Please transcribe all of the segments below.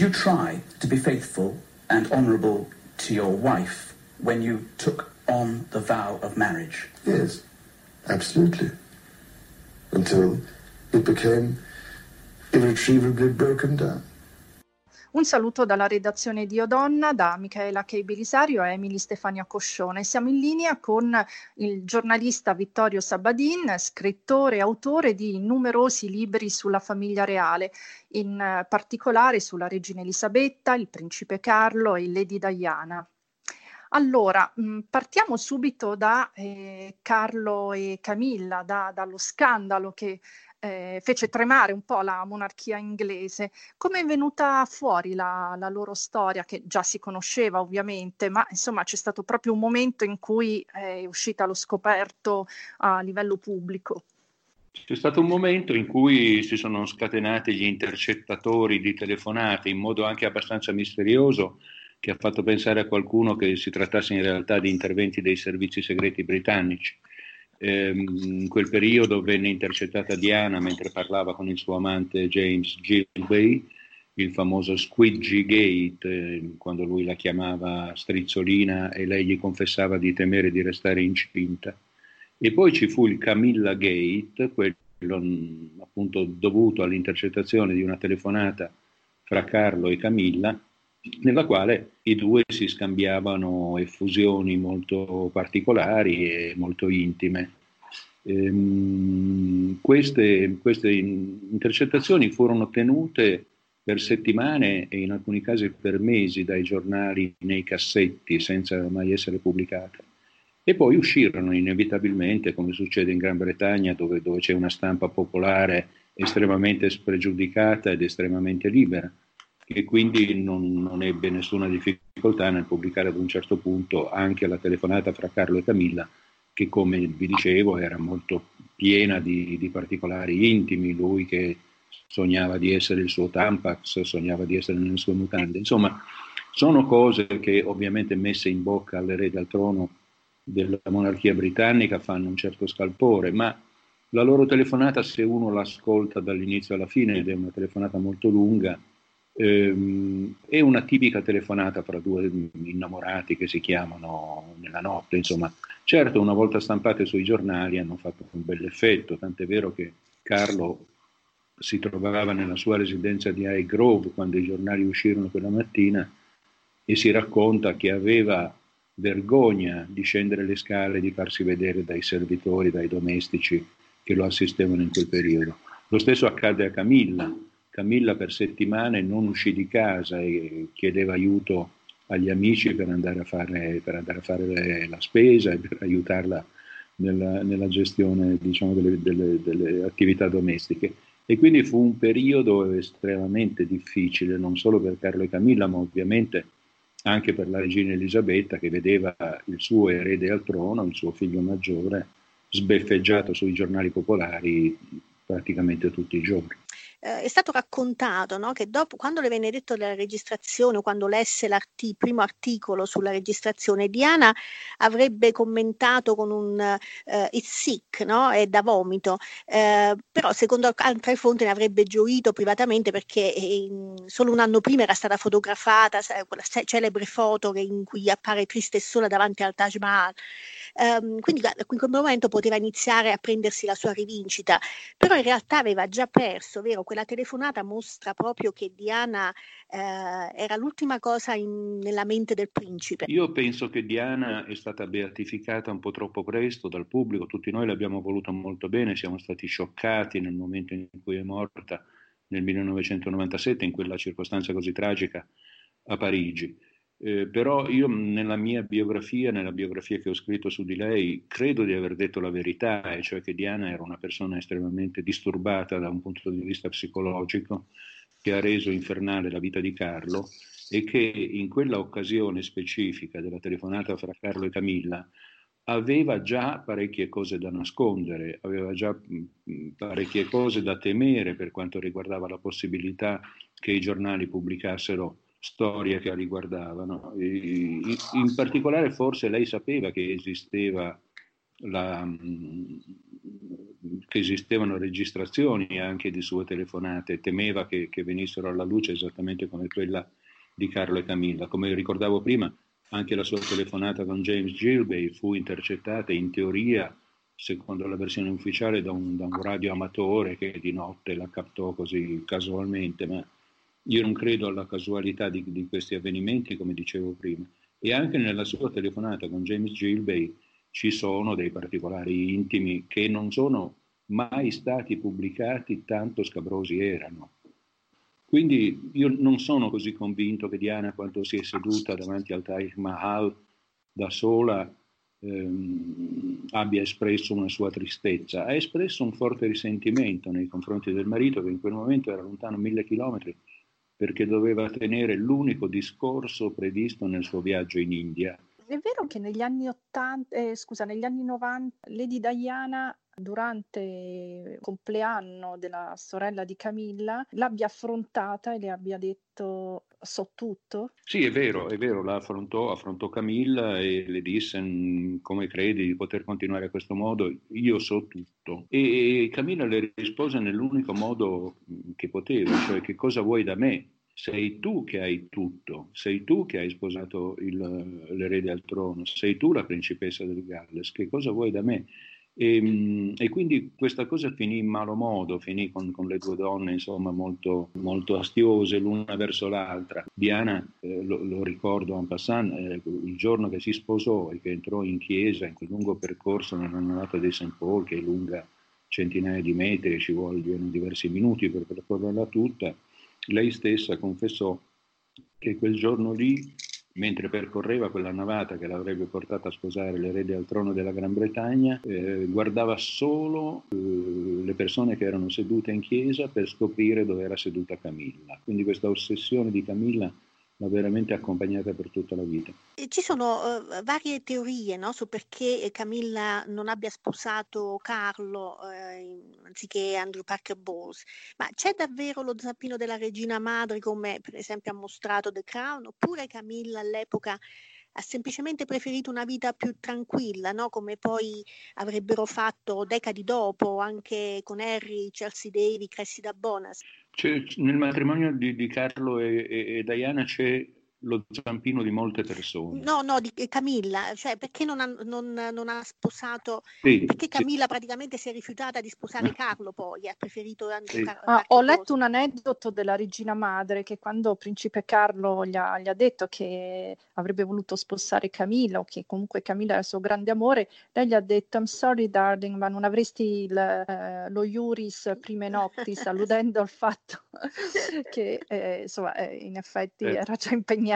Did you try to be faithful and honourable to your wife when you took on the vow of marriage? Yes, absolutely. Until it became irretrievably broken down. Un saluto dalla redazione di Io Donna, da Michela Chei Belisario e Emily Stefania Coscione. Siamo in linea con il giornalista Vittorio Sabadin, scrittore e autore di numerosi libri sulla famiglia reale, in particolare sulla regina Elisabetta, il principe Carlo e Lady Diana. Allora, partiamo subito da Carlo e Camilla, dallo scandalo che fece tremare un po' la monarchia inglese. Come è venuta fuori la loro storia, che già si conosceva ovviamente, ma insomma c'è stato proprio un momento in cui è uscita allo scoperto a livello pubblico? C'è stato un momento in cui si sono scatenati gli intercettatori di telefonate in modo anche abbastanza misterioso, che ha fatto pensare a qualcuno che si trattasse in realtà di interventi dei servizi segreti britannici. In quel periodo venne intercettata Diana mentre parlava con il suo amante James Gilbey, il famoso Squidgy Gate, quando lui la chiamava strizzolina e lei gli confessava di temere di restare incinta. E poi ci fu il Camilla Gate, quello appunto dovuto all'intercettazione di una telefonata fra Carlo e Camilla, nella quale i due si scambiavano effusioni molto particolari e molto intime. Queste intercettazioni furono tenute per settimane e in alcuni casi per mesi dai giornali nei cassetti, senza mai essere pubblicate. E poi uscirono inevitabilmente, come succede in Gran Bretagna, dove c'è una stampa popolare estremamente spregiudicata ed estremamente libera, e quindi non ebbe nessuna difficoltà nel pubblicare ad un certo punto anche la telefonata fra Carlo e Camilla, che, come vi dicevo, era molto piena di particolari intimi, lui che sognava di essere il suo Tampax, sognava di essere nelle sue mutande. Insomma, sono cose che ovviamente, messe in bocca alle erede al trono della monarchia britannica, fanno un certo scalpore, ma la loro telefonata, se uno l'ascolta dall'inizio alla fine, ed è una telefonata molto lunga, è una tipica telefonata fra due innamorati che si chiamano nella notte. Insomma, certo, una volta stampate sui giornali hanno fatto un bel effetto, tant'è vero che Carlo si trovava nella sua residenza di High Grove quando i giornali uscirono quella mattina, e si racconta che aveva vergogna di scendere le scale, di farsi vedere dai servitori, dai domestici che lo assistevano in quel periodo. Lo stesso accade a Camilla per settimane non uscì di casa e chiedeva aiuto agli amici per andare a fare la spesa e per aiutarla nella gestione, diciamo, delle attività domestiche. E quindi fu un periodo estremamente difficile, non solo per Carlo e Camilla, ma ovviamente anche per la regina Elisabetta, che vedeva il suo erede al trono, il suo figlio maggiore, sbeffeggiato sui giornali popolari praticamente tutti i giorni. È stato raccontato, no, che dopo, quando le venne detto della registrazione, o quando lesse il primo articolo sulla registrazione, Diana avrebbe commentato con un it's sick, no? È da vomito, però secondo altre fonti ne avrebbe gioito privatamente, perché solo un anno prima era stata fotografata quella celebre foto in cui appare triste e sola davanti al Taj Mahal, quindi in quel momento poteva iniziare a prendersi la sua rivincita, però in realtà aveva già perso, vero? Quella telefonata mostra proprio che Diana era l'ultima cosa nella mente del principe. Io penso che Diana è stata beatificata un po' troppo presto dal pubblico, tutti noi l'abbiamo voluta molto bene, siamo stati scioccati nel momento in cui è morta nel 1997, in quella circostanza così tragica a Parigi. Però io nella biografia che ho scritto su di lei, credo di aver detto la verità, e cioè che Diana era una persona estremamente disturbata da un punto di vista psicologico, che ha reso infernale la vita di Carlo, e che in quella occasione specifica della telefonata fra Carlo e Camilla aveva già parecchie cose da nascondere, aveva già parecchie cose da temere per quanto riguardava la possibilità che i giornali pubblicassero storie che la riguardavano. In particolare, forse lei sapeva che esisteva che esistevano registrazioni anche di sue telefonate, temeva che venissero alla luce esattamente come quella di Carlo e Camilla. Come ricordavo prima, anche la sua telefonata con James Gilbey fu intercettata, in teoria, secondo la versione ufficiale, da un radio amatore che di notte la captò così casualmente, ma io non credo alla casualità di questi avvenimenti, come dicevo prima. E anche nella sua telefonata con James Gilbey ci sono dei particolari intimi che non sono mai stati pubblicati, tanto scabrosi erano. Quindi io non sono così convinto che Diana, quando si è seduta davanti al Taj Mahal da sola, abbia espresso una sua tristezza. Ha espresso un forte risentimento nei confronti del marito, che in quel momento era lontano 1000 chilometri, perché doveva tenere l'unico discorso previsto nel suo viaggio in India. È vero che negli anni 90 Lady Diana, durante il compleanno della sorella di Camilla, l'abbia affrontata e le abbia detto so tutto? Sì, è vero, la affrontò Camilla e le disse: come credi di poter continuare a questo modo? Io so tutto. E Camilla le rispose nell'unico modo che poteva, cioè: che cosa vuoi da me? Sei tu che hai tutto, sei tu che hai sposato l'erede al trono, sei tu la principessa del Galles, che cosa vuoi da me? E quindi questa cosa finì in malo modo, finì con le due donne, insomma, molto, molto astiose l'una verso l'altra. Diana, lo ricordo en passant, il giorno che si sposò e che entrò in chiesa, in quel lungo percorso nella navata di Saint Paul, che è lunga centinaia di metri, ci vogliono diversi minuti per percorrerla tutta, lei stessa confessò che quel giorno lì, mentre percorreva quella navata che l'avrebbe portata a sposare l'erede al trono della Gran Bretagna, guardava solo le persone che erano sedute in chiesa per scoprire dove era seduta Camilla. Quindi questa ossessione di Camilla l'ha veramente accompagnata per tutta la vita. Ci sono varie teorie, no? Su perché Camilla non abbia sposato Carlo anziché Andrew Parker Bowles, ma c'è davvero lo zampino della regina madre, come per esempio ha mostrato The Crown, oppure Camilla all'epoca ha semplicemente preferito una vita più tranquilla, no? Come poi avrebbero fatto decadi dopo anche con Harry, Chelsea Davy, Cressida Bonas. Nel matrimonio di Carlo e Diana c'è lo zampino di molte persone. No, di Camilla, cioè perché non ha sposato, sì, perché Camilla, sì, praticamente si è rifiutata di sposare Carlo, poi ha preferito anche, sì. Ho letto un aneddoto della regina madre che quando principe Carlo gli ha detto che avrebbe voluto sposare Camilla, o che comunque Camilla era il suo grande amore, lei gli ha detto I'm sorry darling, ma non avresti lo iuris prime noctis, alludendo al fatto che in effetti era già impegnata.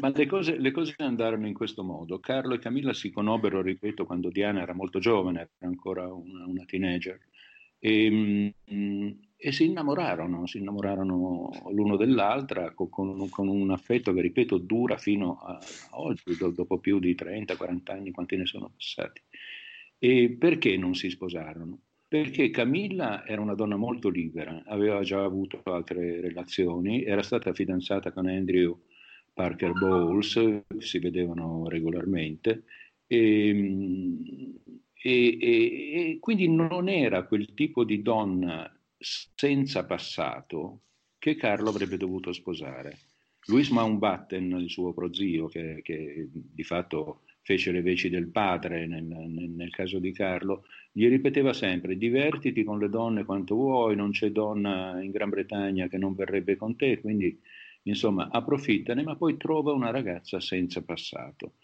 Ma le cose andarono in questo modo. Carlo e Camilla si conobbero, ripeto, quando Diana era molto giovane, era ancora una teenager, e si innamorarono l'uno dell'altra con un affetto che, ripeto, dura fino a oggi, dopo più di 30-40 anni, quanti ne sono passati. E perché non si sposarono? Perché Camilla era una donna molto libera, aveva già avuto altre relazioni, era stata fidanzata con Andrew Parker Bowles, si vedevano regolarmente, e quindi non era quel tipo di donna senza passato che Carlo avrebbe dovuto sposare. Louis Mountbatten, il suo prozio, che di fatto fece le veci del padre nel caso di Carlo, gli ripeteva sempre: divertiti con le donne quanto vuoi, non c'è donna in Gran Bretagna che non verrebbe con te, quindi insomma approfittane, ma poi trova una ragazza senza passato.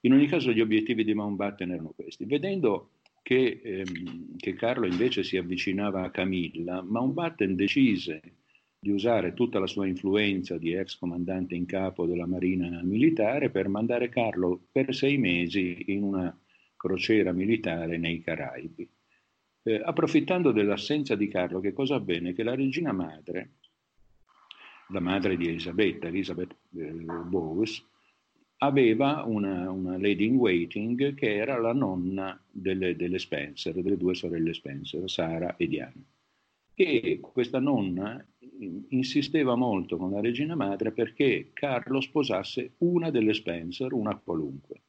In ogni caso gli obiettivi di Mountbatten erano questi. Vedendo che Carlo invece si avvicinava a Camilla, Mountbatten decise di usare tutta la sua influenza di ex comandante in capo della Marina militare per mandare Carlo per 6 mesi in una crociera militare nei Caraibi. Approfittando dell'assenza di Carlo, che cosa avvenne? Che la regina madre, la madre di Elisabetta, Elizabeth Bowes, aveva una lady in waiting che era la nonna delle Spencer, delle due sorelle Spencer, Sara e Diana. E questa nonna insisteva molto con la regina madre perché Carlo sposasse una delle Spencer, una qualunque.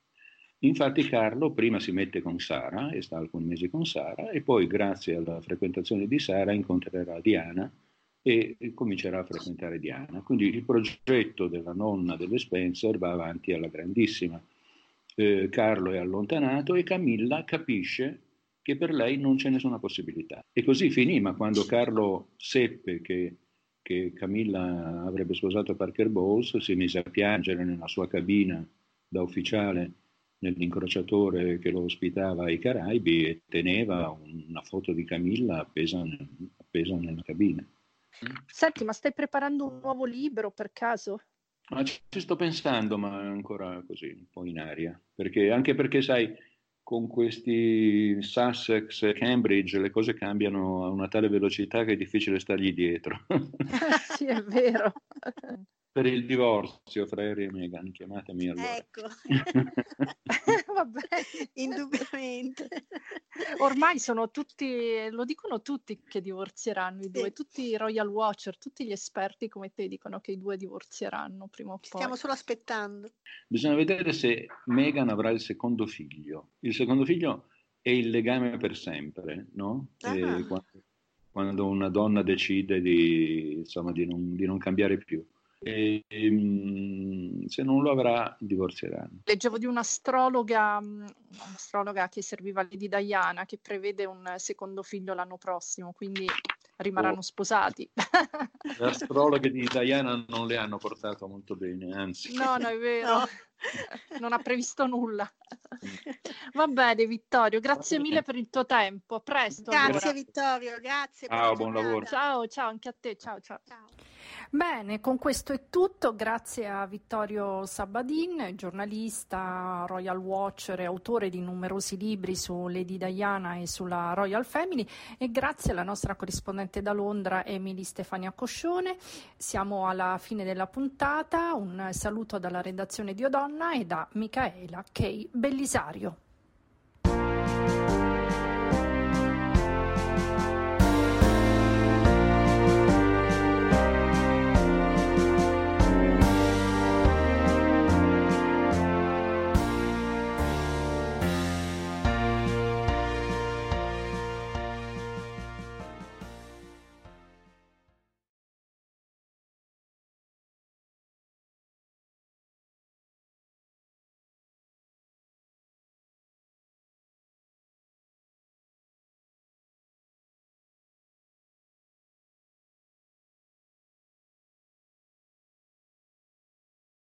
Infatti Carlo prima si mette con Sara e sta alcuni mesi con Sara e poi grazie alla frequentazione di Sara incontrerà Diana e comincerà a frequentare Diana. Quindi il progetto della nonna delle Spencer va avanti alla grandissima. Carlo è allontanato e Camilla capisce che per lei non c'è nessuna possibilità. E così finì, ma quando Carlo seppe che Camilla avrebbe sposato Parker Bowles si mise a piangere nella sua cabina da ufficiale nell'incrociatore che lo ospitava ai Caraibi e teneva una foto di Camilla appesa nella cabina. Senti, ma stai preparando un nuovo libro per caso? Ma ci sto pensando, ma ancora così, un po' in aria, perché, anche perché sai, con questi Sussex e Cambridge le cose cambiano a una tale velocità che è difficile stargli dietro. Sì, è vero. Per il divorzio fra Harry e Meghan, chiamatemi allora. Ecco, vabbè, indubbiamente. Ormai sono tutti, lo dicono tutti che divorzieranno i due, sì. Tutti i Royal Watcher, tutti gli esperti come te dicono che i due divorzieranno prima o poi. Stiamo solo aspettando. Bisogna vedere se Meghan avrà il secondo figlio. Il secondo figlio è il legame per sempre, no? Ah. Quando una donna decide di non cambiare più. E se non lo avrà divorzieranno. Leggevo di un'astrologa che serviva lì di Diana che prevede un secondo figlio l'anno prossimo, quindi rimarranno sposati. Le astrologhe di Diana non le hanno portato molto bene, anzi. No, è vero, no. Non ha previsto nulla. Va bene Vittorio, grazie mille per il tuo tempo, a presto. Grazie allora. Vittorio, grazie. Ciao, buon lavoro. Ciao anche a te, ciao. Bene, con questo è tutto, grazie a Vittorio Sabadin, giornalista, Royal Watcher e autore di numerosi libri su Lady Diana e sulla Royal Family e grazie alla nostra corrispondente da Londra Emily Stefania Coscione. Siamo alla fine della puntata, un saluto dalla redazione di Io Donna e da Michela Chei Belisario.